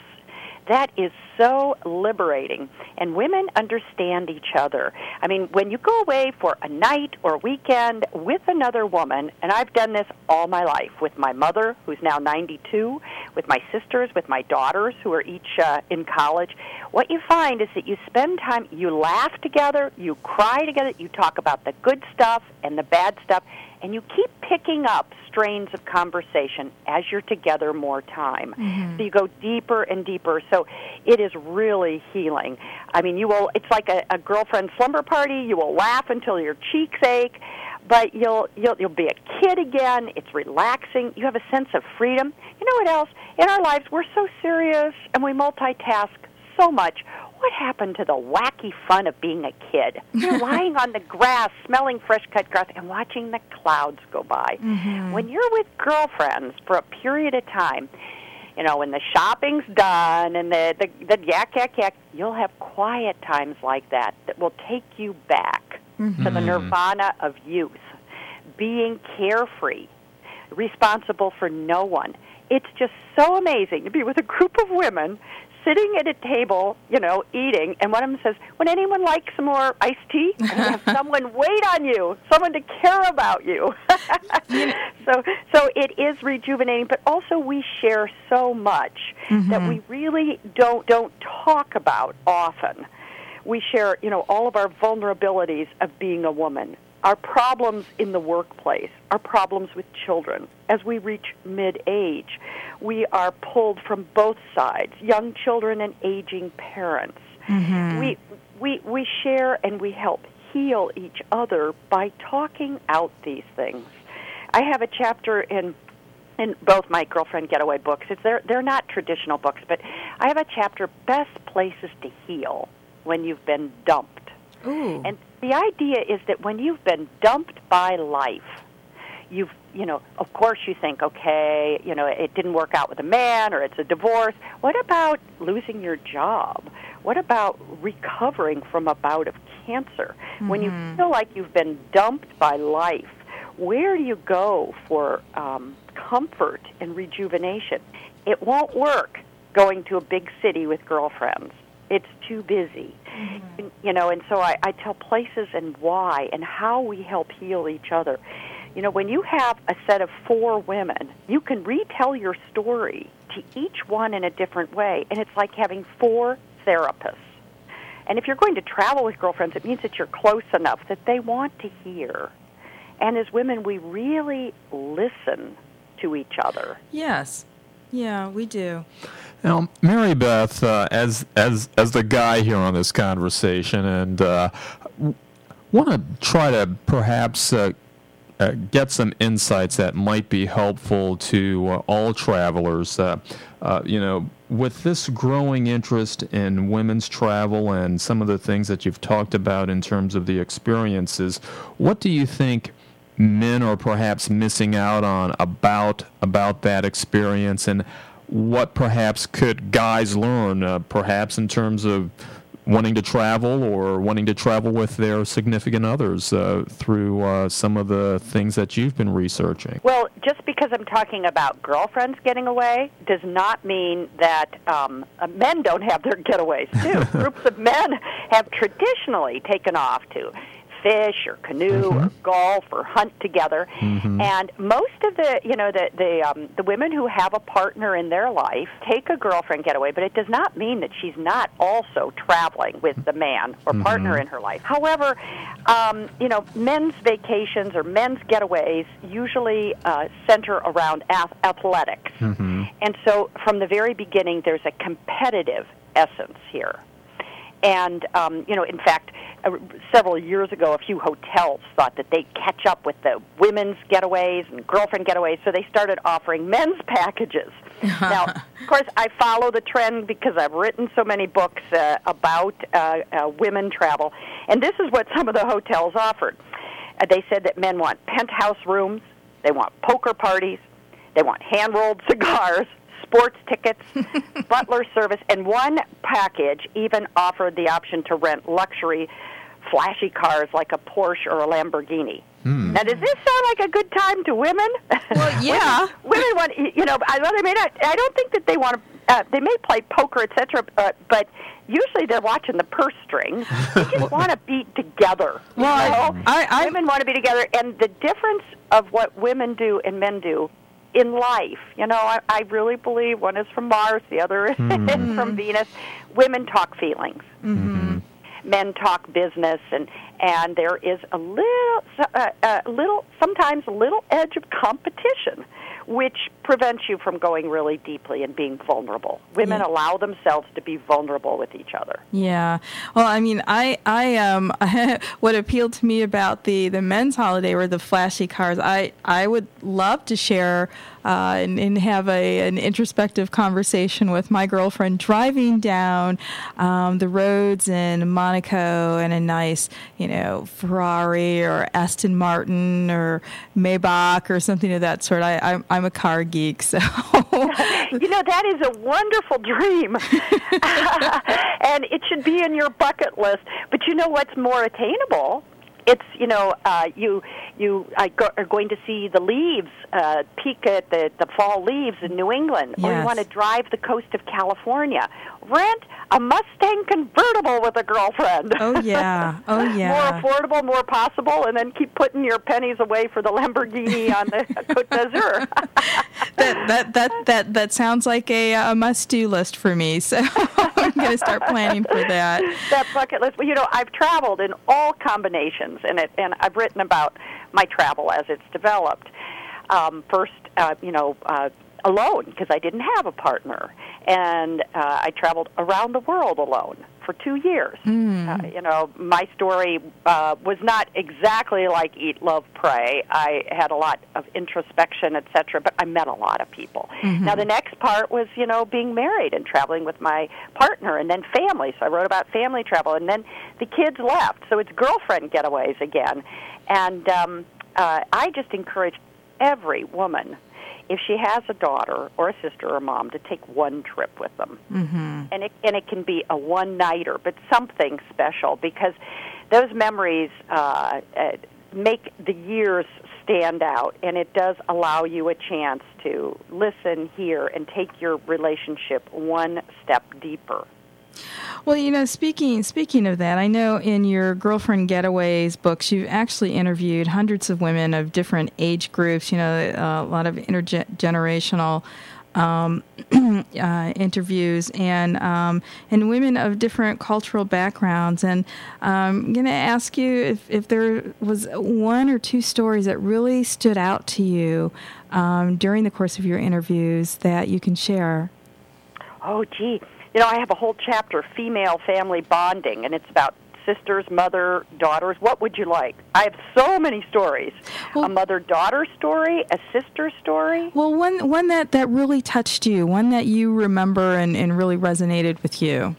That is so liberating, and women understand each other. I mean, when you go away for a night or weekend with another woman, and I've done this all my life with my mother, who's now ninety-two, with my sisters, with my daughters, who are each uh, in college, what you find is that you spend time, you laugh together, you cry together, you talk about the good stuff and the bad stuff, and you keep picking up strains of conversation as you're together more time. Mm-hmm. So you go deeper and deeper. So it is really healing. I mean, you will. It's like a, a girlfriend slumber party. You will laugh until your cheeks ache, but you'll you'll you'll be a kid again. It's relaxing. You have a sense of freedom. You know what else? In our lives, we're so serious and we multitask so much. What happened to the wacky fun of being a kid? You're lying on the grass, smelling fresh-cut grass, and watching the clouds go by. Mm-hmm. When you're with girlfriends for a period of time, you know, when the shopping's done and the, the, the yak, yak, yak, you'll have quiet times like that that will take you back mm-hmm. to the nirvana of youth, being carefree, responsible for no one. It's just so amazing to be with a group of women sitting at a table, you know, eating, and one of them says, would anyone like some more iced tea? And have someone wait on you, someone to care about you. so so it is rejuvenating, but also we share so much mm-hmm. that we really don't don't talk about often. We share, you know, all of our vulnerabilities of being a woman, our problems in the workplace, our problems with children. As we reach mid-age, we are pulled from both sides, young children and aging parents. Mm-hmm. We we we share and we help heal each other by talking out these things. I have a chapter in in both my Girlfriend Getaway books. It's they're, they're not traditional books, but I have a chapter, Best Places to Heal When You've Been Dumped. Ooh. And the idea is that when you've been dumped by life, you've, you know, of course you think, okay, you know, it didn't work out with a man or it's a divorce. What about losing your job? What about recovering from a bout of cancer? Mm-hmm. When you feel like you've been dumped by life, where do you go for um, comfort and rejuvenation? It won't work going to a big city with girlfriends. It's too busy, mm-hmm. you know, and so I, I tell places and why and how we help heal each other. You know, when you have a set of four women, you can retell your story to each one in a different way, and it's like having four therapists. And if you're going to travel with girlfriends, it means that you're close enough that they want to hear. And as women, we really listen to each other. Yes. Yeah, we do. Now, Mary Beth, uh, as as as the guy here on this conversation, and uh, want to try to perhaps uh, uh, get some insights that might be helpful to uh, all travelers. Uh, uh, you know, with this growing interest in women's travel and some of the things that you've talked about in terms of the experiences, what do you think men are perhaps missing out on about about that experience, and what perhaps could guys learn, uh, perhaps in terms of wanting to travel or wanting to travel with their significant others uh, through uh, some of the things that you've been researching? Well, just because I'm talking about girlfriends getting away does not mean that um, men don't have their getaways, too. Groups of men have traditionally taken off to fish or canoe mm-hmm. or golf or hunt together, mm-hmm. and most of the you know the the, um, the women who have a partner in their life take a girlfriend getaway, but it does not mean that she's not also traveling with the man or mm-hmm. partner in her life. However, um, you know, men's vacations or men's getaways usually uh, center around ath- athletics, mm-hmm. and so from the very beginning, there's a competitive essence here. And, um, you know, in fact, uh, several years ago, a few hotels thought that they'd catch up with the women's getaways and girlfriend getaways, so they started offering men's packages. Now, of course, I follow the trend because I've written so many books uh, about uh, uh, women travel, and this is what some of the hotels offered. Uh, they said that men want penthouse rooms, they want poker parties, they want hand-rolled cigars, sports tickets, butler service, and one package even offered the option to rent luxury flashy cars like a Porsche or a Lamborghini. Hmm. Now, does this sound like a good time to women? Well, yeah. women, women want, you know, I, well, they may not, I don't think that they want to, uh, they may play poker, et cetera, uh, but usually they're watching the purse string. They just want to be together. Well, you know? I, I, women want to be together, and the difference of what women do and men do in life, you know, I, I really believe one is from Mars, the other is mm-hmm. from Venus. Women talk feelings. Mm-hmm. Men talk business, and, and there is a little, uh, a little, sometimes a little edge of competition, which prevents you from going really deeply and being vulnerable. Women yeah. allow themselves to be vulnerable with each other. Yeah. Well, I mean, I, I um, what appealed to me about the, the men's holiday were the flashy cars. I, I would love to share uh, and, and have a an introspective conversation with my girlfriend driving down um, the roads in Monaco in a nice, you know, Ferrari or Aston Martin or Maybach or something of that sort. I, I'm I'm a car geek, so you know that is a wonderful dream, and it should be in your bucket list. But you know what's more attainable? It's you know uh, you you are going to see the leaves uh, peak at the, the fall leaves in New England, yes. or you want to drive the coast of California. Rent a Mustang convertible with a girlfriend. Oh, yeah. Oh, yeah. More affordable, more possible, and then keep putting your pennies away for the Lamborghini on the Côte d'Azur. that, that that that that sounds like a, a must-do list for me, so I'm going to start planning for that. That bucket list. Well, you know, I've traveled in all combinations, and, it, and I've written about my travel as it's developed. Um, first, uh, you know, uh, alone, because I didn't have a partner. And uh, I traveled around the world alone for two years. Mm. Uh, you know, my story uh, was not exactly like Eat, Love, Pray. I had a lot of introspection, et cetera, but I met a lot of people. Mm-hmm. Now, the next part was, you know, being married and traveling with my partner and then family. So I wrote about family travel. And then the kids left. So it's girlfriend getaways again. And um, uh, I just encourage every woman, if she has a daughter or a sister or a mom, to take one trip with them. Mm-hmm. And it and it can be a one-nighter, but something special, because those memories uh, make the years stand out, and it does allow you a chance to listen, hear, and take your relationship one step deeper. Well, you know, speaking speaking of that, I know in your Girlfriend Getaways books, you've actually interviewed hundreds of women of different age groups, you know, a lot of intergenerational um, uh, interviews, and um, and women of different cultural backgrounds. And um, I'm going to ask you if, if there was one or two stories that really stood out to you um, during the course of your interviews that you can share. Oh, gee. You know, I have a whole chapter, Female Family Bonding, and it's about sisters, mother, daughters. What would you like? I have so many stories. Well, a mother-daughter story, a sister story. Well, one one that, that really touched you, one that you remember and, and really resonated with you.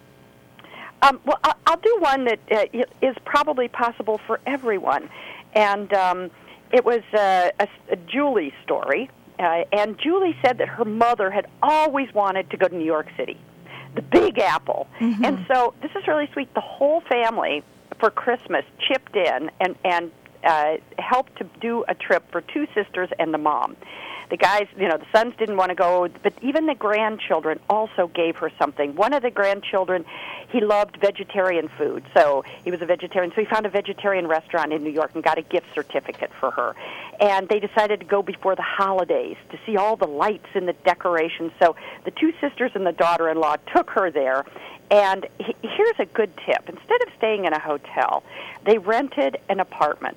Um, well, I'll, I'll do one that uh, is probably possible for everyone. And um, it was uh, a, a Julie story. Uh, and Julie said that her mother had always wanted to go to New York City. The Big Apple. Mm-hmm. And so this is really sweet. The whole family for Christmas chipped in and, and uh, helped to do a trip for two sisters and the mom. The guys, you know, the sons didn't want to go, but even the grandchildren also gave her something. One of the grandchildren, he loved vegetarian food, so he was a vegetarian. So he found a vegetarian restaurant in New York and got a gift certificate for her. And they decided to go before the holidays to see all the lights and the decorations. So the two sisters and the daughter-in-law took her there. And he, here's a good tip. Instead of staying in a hotel, they rented an apartment.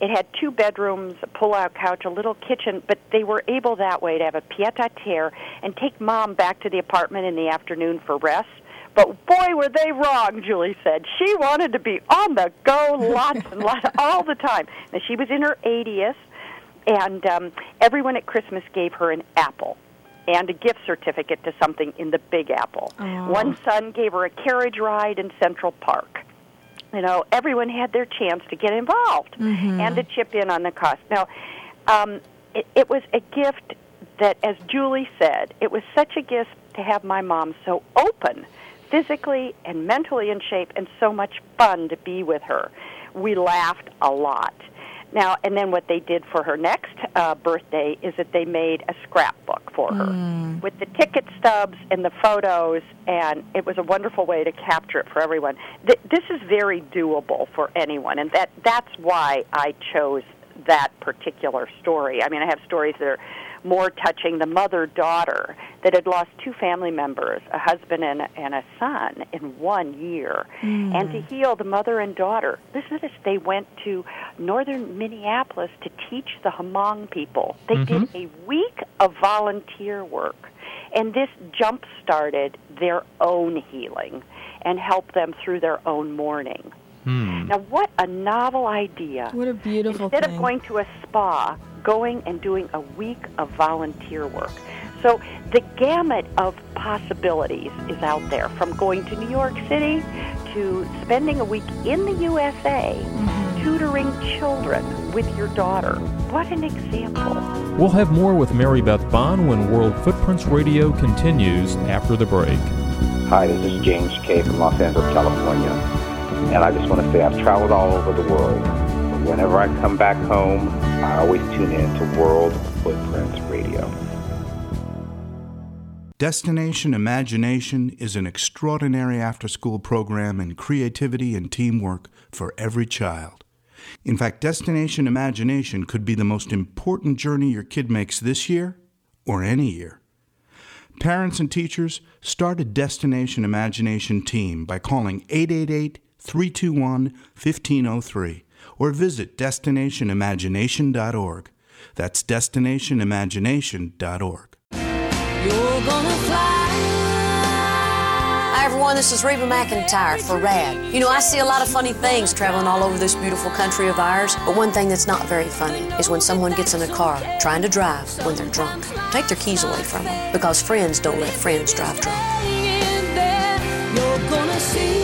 It had two bedrooms, a pull-out couch, a little kitchen, but they were able that way to have a pied-à-terre and take Mom back to the apartment in the afternoon for rest. But boy, were they wrong, Julie said. She wanted to be on the go lots and lots all the time. Now, she was in her eightieth, and um, everyone at Christmas gave her an apple and a gift certificate to something in the Big Apple. Oh. One son gave her a carriage ride in Central Park. You know, everyone had their chance to get involved mm-hmm. and to chip in on the cost. Now, um, it, it was a gift that, as Julie said, it was such a gift to have my mom so open, physically and mentally in shape, and so much fun to be with her. We laughed a lot. Now, and then what they did for her next uh, birthday is that they made a scrapbook for her mm. with the ticket stubs and the photos, and it was a wonderful way to capture it for everyone. Th- this is very doable for anyone, and that that's why I chose that particular story. I mean, I have stories that are more touching. The mother-daughter that had lost two family members, a husband and a, and a son, in one year. Mm. And to heal the mother and daughter. Listen to this. They went to northern Minneapolis to teach the Hmong people. They mm-hmm. did a week of volunteer work. And this jump-started their own healing and helped them through their own mourning. Mm. Now, what a novel idea. What a beautiful Instead thing. Instead of going to a spa, going and doing a week of volunteer work. So the gamut of possibilities is out there, from going to New York City to spending a week in the U S A mm-hmm. tutoring children with your daughter. What an example. We'll have more with Mary Beth Bond when World Footprints Radio continues after the break. Hi, this is James Kay from Los Angeles, California. And I just want to say I've traveled all over the world. Whenever I come back home, I always tune in to World Footprints Radio. Destination Imagination is an extraordinary after-school program in creativity and teamwork for every child. In fact, Destination Imagination could be the most important journey your kid makes this year or any year. Parents and teachers, start a Destination Imagination team by calling eight eight eight, three two one, one five zero three. Or visit destination imagination dot org. That's destination imagination dot org. You're gonna fly. Hi, everyone. This is Reba McEntire for RAD. You know, I see a lot of funny things traveling all over this beautiful country of ours, but one thing that's not very funny is when someone gets in a car trying to drive when they're drunk. Take their keys away from them, because friends don't let friends drive drunk. You're gonna see.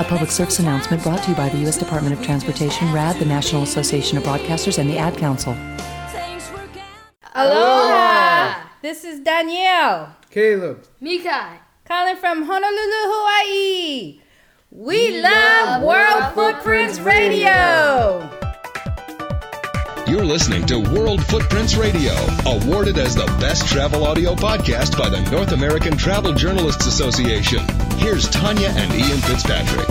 A public service announcement brought to you by the U S Department of Transportation, RAD, the National Association of Broadcasters, and the Ad Council. Aloha! This is Danielle, Caleb, Mikai, calling from Honolulu, Hawaii. We, we love, love World, World Footprints, Footprints Radio. Radio. You're listening to World Footprints Radio, awarded as the best travel audio podcast by the North American Travel Journalists Association. Here's Tanya and Ian Fitzpatrick.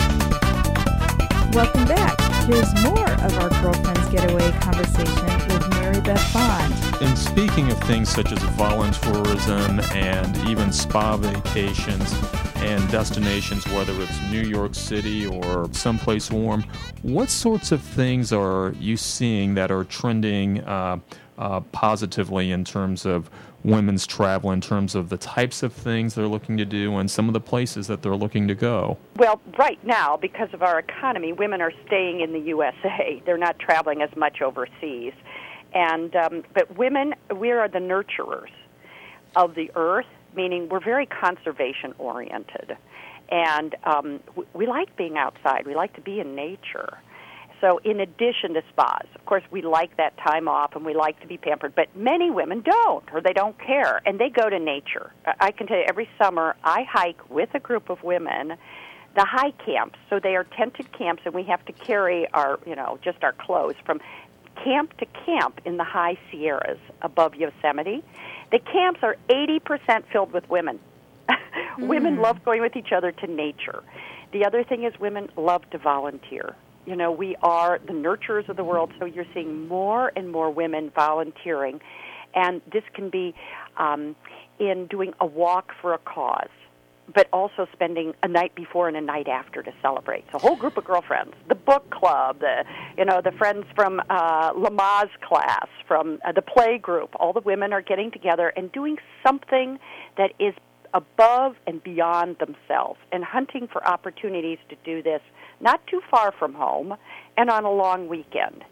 Welcome back. Here's more of our Girlfriends Getaway conversation with Mary Beth Bond. And speaking of things such as volunteerism and even spa vacations and destinations, whether it's New York City or someplace warm, what sorts of things are you seeing that are trending uh, uh, positively in terms of women's travel, in terms of the types of things they're looking to do and some of the places that they're looking to go? Well, right now, because of our economy, women are staying in the U S A. They're not traveling as much overseas. And um, but women, we are the nurturers of the earth, meaning we're very conservation-oriented. And um, we, we like being outside. We like to be in nature. So in addition to spas, of course, we like that time off and we like to be pampered, but many women don't, or they don't care, and they go to nature. I can tell you, every summer I hike with a group of women the high camps. So they are tented camps, and we have to carry our, you know, just our clothes from camp to camp in the high Sierras above Yosemite. The camps are eighty percent filled with women. Mm. Women love going with each other to nature. The other thing is women love to volunteer. You know, we are the nurturers of the world, so you're seeing more and more women volunteering. And this can be um, in doing a walk for a cause, but also spending a night before and a night after to celebrate. So a whole group of girlfriends, the book club, the, you know, the friends from uh, Lama's class, from uh, the play group. All the women are getting together and doing something that is above and beyond themselves, and hunting for opportunities to do this not too far from home and on a long weekend.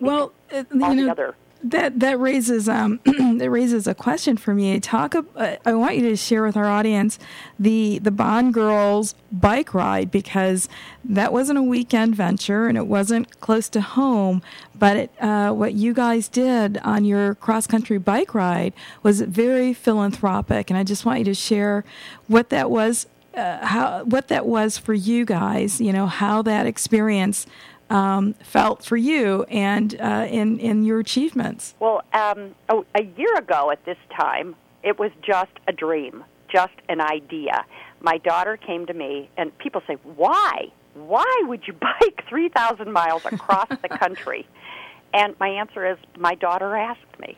Well, uh, you know, that that raises um that raises a question for me. Talk. Uh, I want you to share with our audience the the Bond Girls bike ride, because that wasn't a weekend venture and it wasn't close to home. But it, uh, what you guys did on your cross country bike ride was very philanthropic, and I just want you to share what that was, uh, how what that was for you guys. You know, how that experience Um, felt for you and uh, in, in your achievements? Well, um, a, a year ago at this time, it was just a dream, just an idea. My daughter came to me, and people say, why? Why would you bike three thousand miles across the country? And my answer is, my daughter asked me.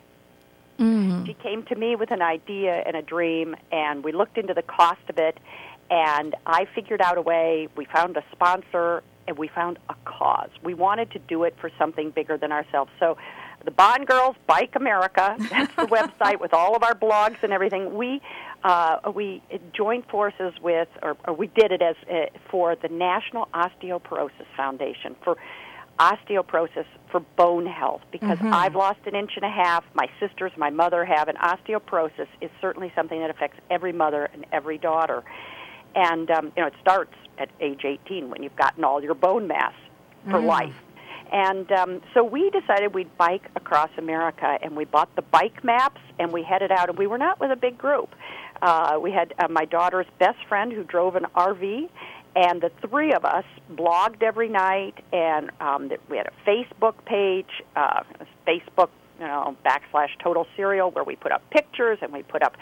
Mm-hmm. She came to me with an idea and a dream, and we looked into the cost of it, and I figured out a way. We found a sponsor, and we found a cause. We wanted to do it for something bigger than ourselves. So the Bond Girls Bike America, that's the website with all of our blogs and everything. We uh, we joined forces with, or, or we did it as uh, for the National Osteoporosis Foundation, for osteoporosis, for bone health, because mm-hmm. I've lost an inch and a half. My sisters, my mother have, and osteoporosis is certainly something that affects every mother and every daughter. And, um, you know, it starts at age eighteen when you've gotten all your bone mass for mm. life. And um, so we decided we'd bike across America, and we bought the bike maps, and we headed out. And we were not with a big group. Uh, we had uh, my daughter's best friend who drove an R V, and the three of us blogged every night, and um, we had a Facebook page, uh, Facebook, you know, backslash Total Serial, where we put up pictures, and we put up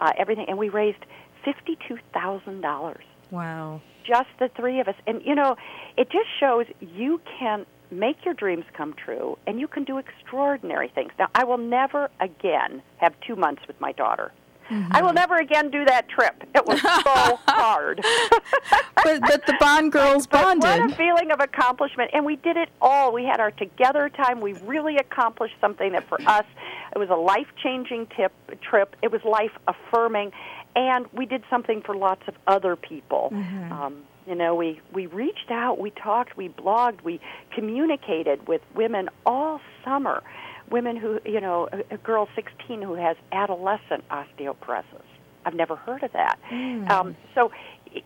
uh, everything, and we raised fifty-two thousand dollars. Wow. Just the three of us. And, you know, it just shows you can make your dreams come true, and you can do extraordinary things. Now, I will never again have two months with my daughter. Mm-hmm. I will never again do that trip. It was so hard. but, but the Bond Girls but, bonded. But what a feeling of accomplishment. And we did it all. We had our together time. We really accomplished something that for us, it was a life-changing tip, trip. It was life-affirming. And we did something for lots of other people. Mm-hmm. Um, you know, we, we reached out, we talked, we blogged, we communicated with women all summer, women who, you know, a, a girl sixteen who has adolescent osteoporosis. I've never heard of that. Mm. Um, so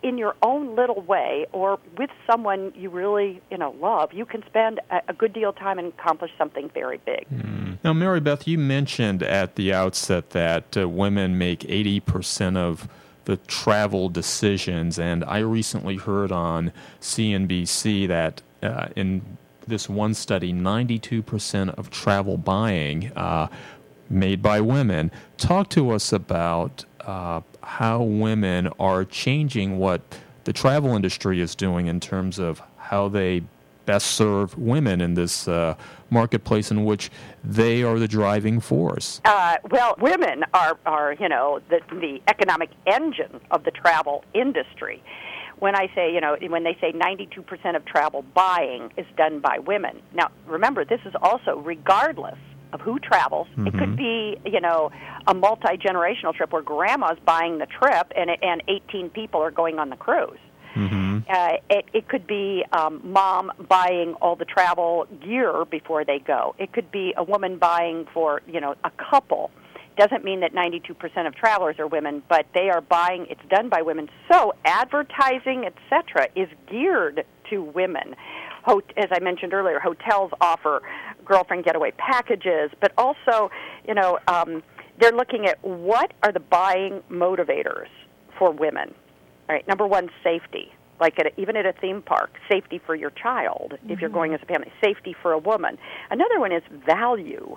in your own little way, or with someone you really, you know, love, you can spend a, a good deal of time and accomplish something very big. Mm. Now, Mary Beth, you mentioned at the outset that uh, women make eighty percent of the travel decisions, and I recently heard on C N B C that uh, in this one study, ninety-two percent of travel buying uh, made by women. Talk to us about uh, how women are changing what the travel industry is doing in terms of how they best serve women in this uh, marketplace in which they are the driving force? Uh, well, women are, are you know, the, the economic engine of the travel industry. When I say, you know, when they say ninety-two percent of travel buying is done by women. Now, remember, this is also regardless of who travels. Mm-hmm. It could be, you know, a multi-generational trip where grandma's buying the trip and, and eighteen people are going on the cruise. Mm-hmm. Uh, it, it could be um, mom buying all the travel gear before they go. It could be a woman buying for, you know, a couple. Doesn't mean that ninety-two percent of travelers are women, but they are buying. It's done by women. So advertising, et cetera, is geared to women. Ho- as I mentioned earlier, hotels offer girlfriend getaway packages, but also, you know, um, they're looking at what are the buying motivators for women. All right, number one, safety. Like at a, even at a theme park, safety for your child, mm-hmm. if you're going as a family, safety for a woman. Another one is value.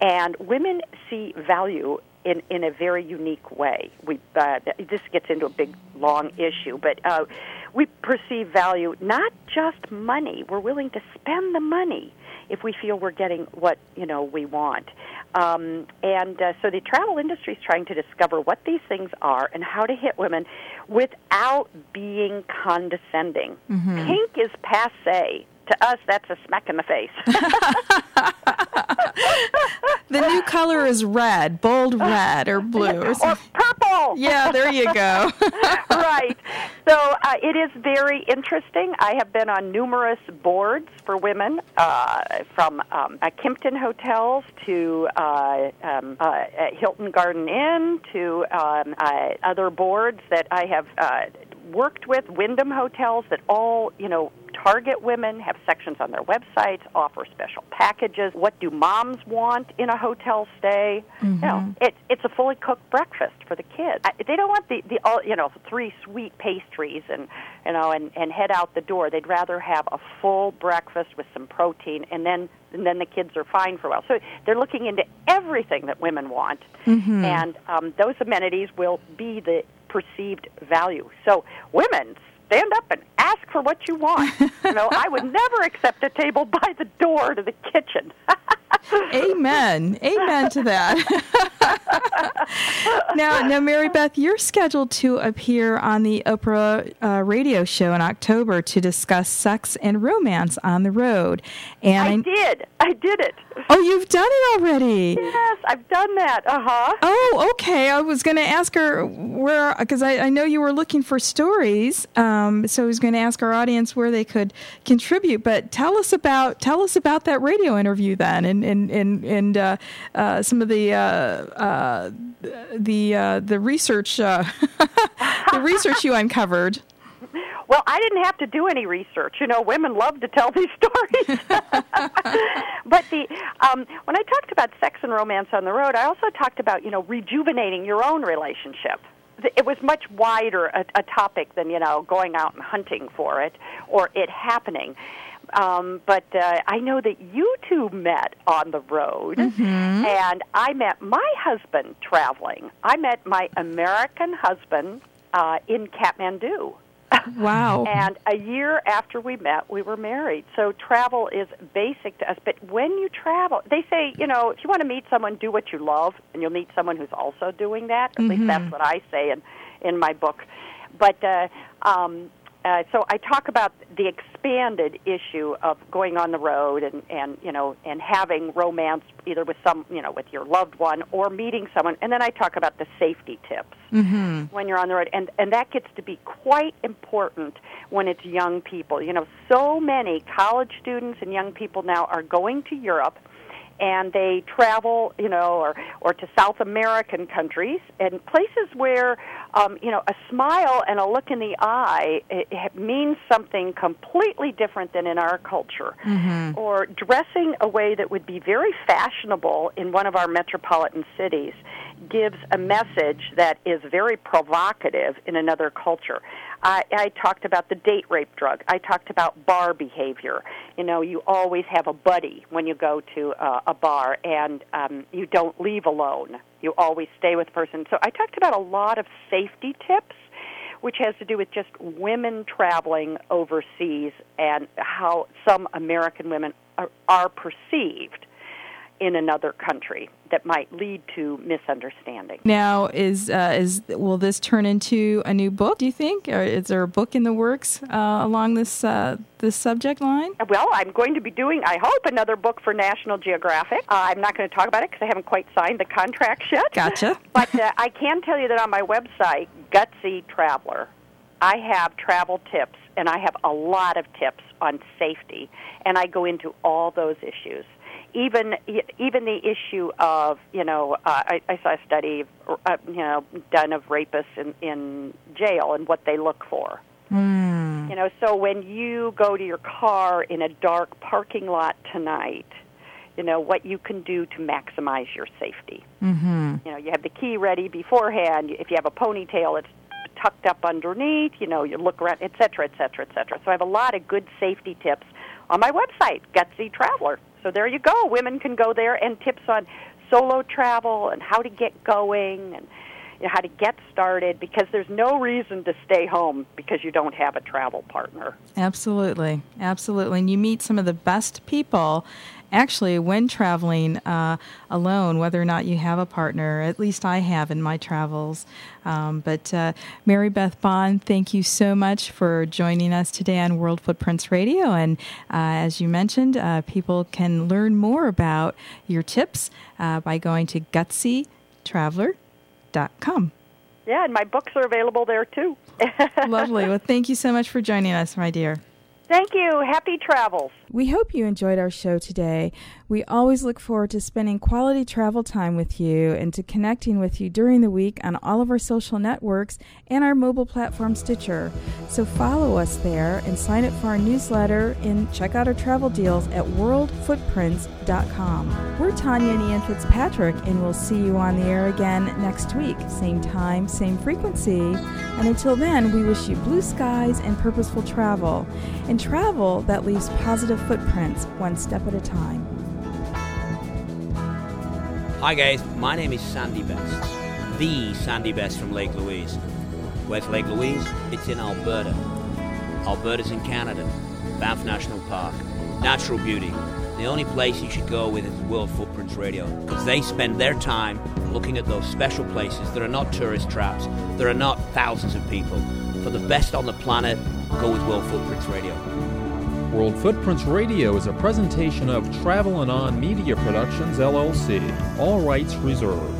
And women see value in, in a very unique way. We uh, this gets into a big, long issue, but uh, we perceive value, not just money. We're willing to spend the money if we feel we're getting what, you know, we want. Um, and uh, so the travel industry is trying to discover what these things are and how to hit women without being condescending. Mm-hmm. Pink is passé. To us, that's a smack in the face. The new color is red, bold red or blue. Or, or purple people. Yeah, there you go. Right. So uh, it is very interesting. I have been on numerous boards for women, uh, from um, uh, Kimpton Hotels to uh, um, uh, Hilton Garden Inn to um, uh, other boards that I have uh, worked with, Wyndham Hotels, that all, you know, target women, have sections on their websites, offer special packages. What do moms want in a hotel stay? Mm-hmm. You know, it's it's a fully cooked breakfast for the kids. I, they don't want the the all, you know, three sweet pastries and you know and, and head out the door. They'd rather have a full breakfast with some protein, and then and then the kids are fine for a while. So they're looking into everything that women want, mm-hmm. and um, those amenities will be the perceived value. So women, stand up and ask for what you want. You know, I would never accept a table by the door to the kitchen. Amen. Amen to that. now, now, Mary Beth, you're scheduled to appear on the Oprah uh, radio show in October to discuss sex and romance on the road. And I did. I did it. Oh, you've done it already. Yes, I've done that. Uh-huh. Oh, okay. I was going to ask her where, because I, I know you were looking for stories, um, so I was going to ask our audience where they could contribute. But tell us about tell us about that radio interview then, and and and and uh, uh, some of the uh, uh, the uh, the research uh, the research you uncovered. Well, I didn't have to do any research. You know, women love to tell these stories. But the um, when I talked about sex and romance on the road, I also talked about, you know, rejuvenating your own relationship. It was much wider a, a topic than, you know, going out and hunting for it or it happening. Um, but uh, I know that you two met on the road, mm-hmm. and I met my husband traveling. I met my American husband uh, in Kathmandu. Wow. And a year after we met, we were married. So travel is basic to us. But when you travel, they say, you know, if you want to meet someone, do what you love, and you'll meet someone who's also doing that. At mm-hmm. least that's what I say in, in my book. But uh, um, uh, so I talk about the expanded issue of going on the road and, and, you know, and having romance either with some, you know, with your loved one or meeting someone. And then I talk about the safety tips mm-hmm. when you're on the road. And, and that gets to be quite important when it's young people. You know, so many college students and young people now are going to Europe, and they travel, you know, or, or to South American countries and places where, um, you know, a smile and a look in the eye it, it means something completely different than in our culture. Mm-hmm. Or dressing a way that would be very fashionable in one of our metropolitan cities gives a message that is very provocative in another culture. I, I talked about the date rape drug. I talked about bar behavior. You know, you always have a buddy when you go to uh, a bar, and um, you don't leave alone. You always stay with a person. So I talked about a lot of safety tips, which has to do with just women traveling overseas and how some American women are, are perceived in another country that might lead to misunderstanding. Now, is uh, is will this turn into a new book, do you think? Or is there a book in the works uh, along this uh, this subject line? Well, I'm going to be doing, I hope, another book for National Geographic. Uh, I'm not going to talk about it because I haven't quite signed the contracts yet. Gotcha. But uh, I can tell you that on my website, Gutsy Traveler, I have travel tips, and I have a lot of tips on safety, and I go into all those issues. Even even the issue of, you know, uh, I, I saw a study, uh, you know, done of rapists in, in jail and what they look for. Mm. You know, so when you go to your car in a dark parking lot tonight, you know, what you can do to maximize your safety. Mm-hmm. You know, you have the key ready beforehand. If you have a ponytail, it's tucked up underneath. You know, you look around, et cetera, et cetera, et cetera. So I have a lot of good safety tips on my website, Gutsy Traveler. So there you go. Women can go there, and tips on solo travel and how to get going and, you know, how to get started, because there's no reason to stay home because you don't have a travel partner. Absolutely. Absolutely. And you meet some of the best people, actually, when traveling uh, alone, whether or not you have a partner. At least I have in my travels. Um, but uh, Mary Beth Bond, thank you so much for joining us today on World Footprints Radio. And uh, as you mentioned, uh, people can learn more about your tips uh, by going to gutsy traveler dot com. Yeah, and my books are available there, too. Lovely. Well, thank you so much for joining us, my dear. Thank you. Happy travels. We hope you enjoyed our show today. We always look forward to spending quality travel time with you and to connecting with you during the week on all of our social networks and our mobile platform Stitcher. So follow us there and sign up for our newsletter and check out our travel deals at world footprints dot com. We're Tanya and Ian Fitzpatrick, and we'll see you on the air again next week. Same time, same frequency. And until then, we wish you blue skies and purposeful travel. And travel that leaves positive footprints one step at a time. Hi guys, my name is Sandy Best, the Sandy Best from Lake Louise. Where's Lake Louise? It's in Alberta. Alberta's in Canada. Banff National Park. Natural beauty. The only place you should go with is World Footprints Radio, because they spend their time looking at those special places that are not tourist traps, that are not thousands of people. For the best on the planet, go with World Footprints Radio. World Footprints Radio is a presentation of Travel and On Media Productions, L L C. All rights reserved.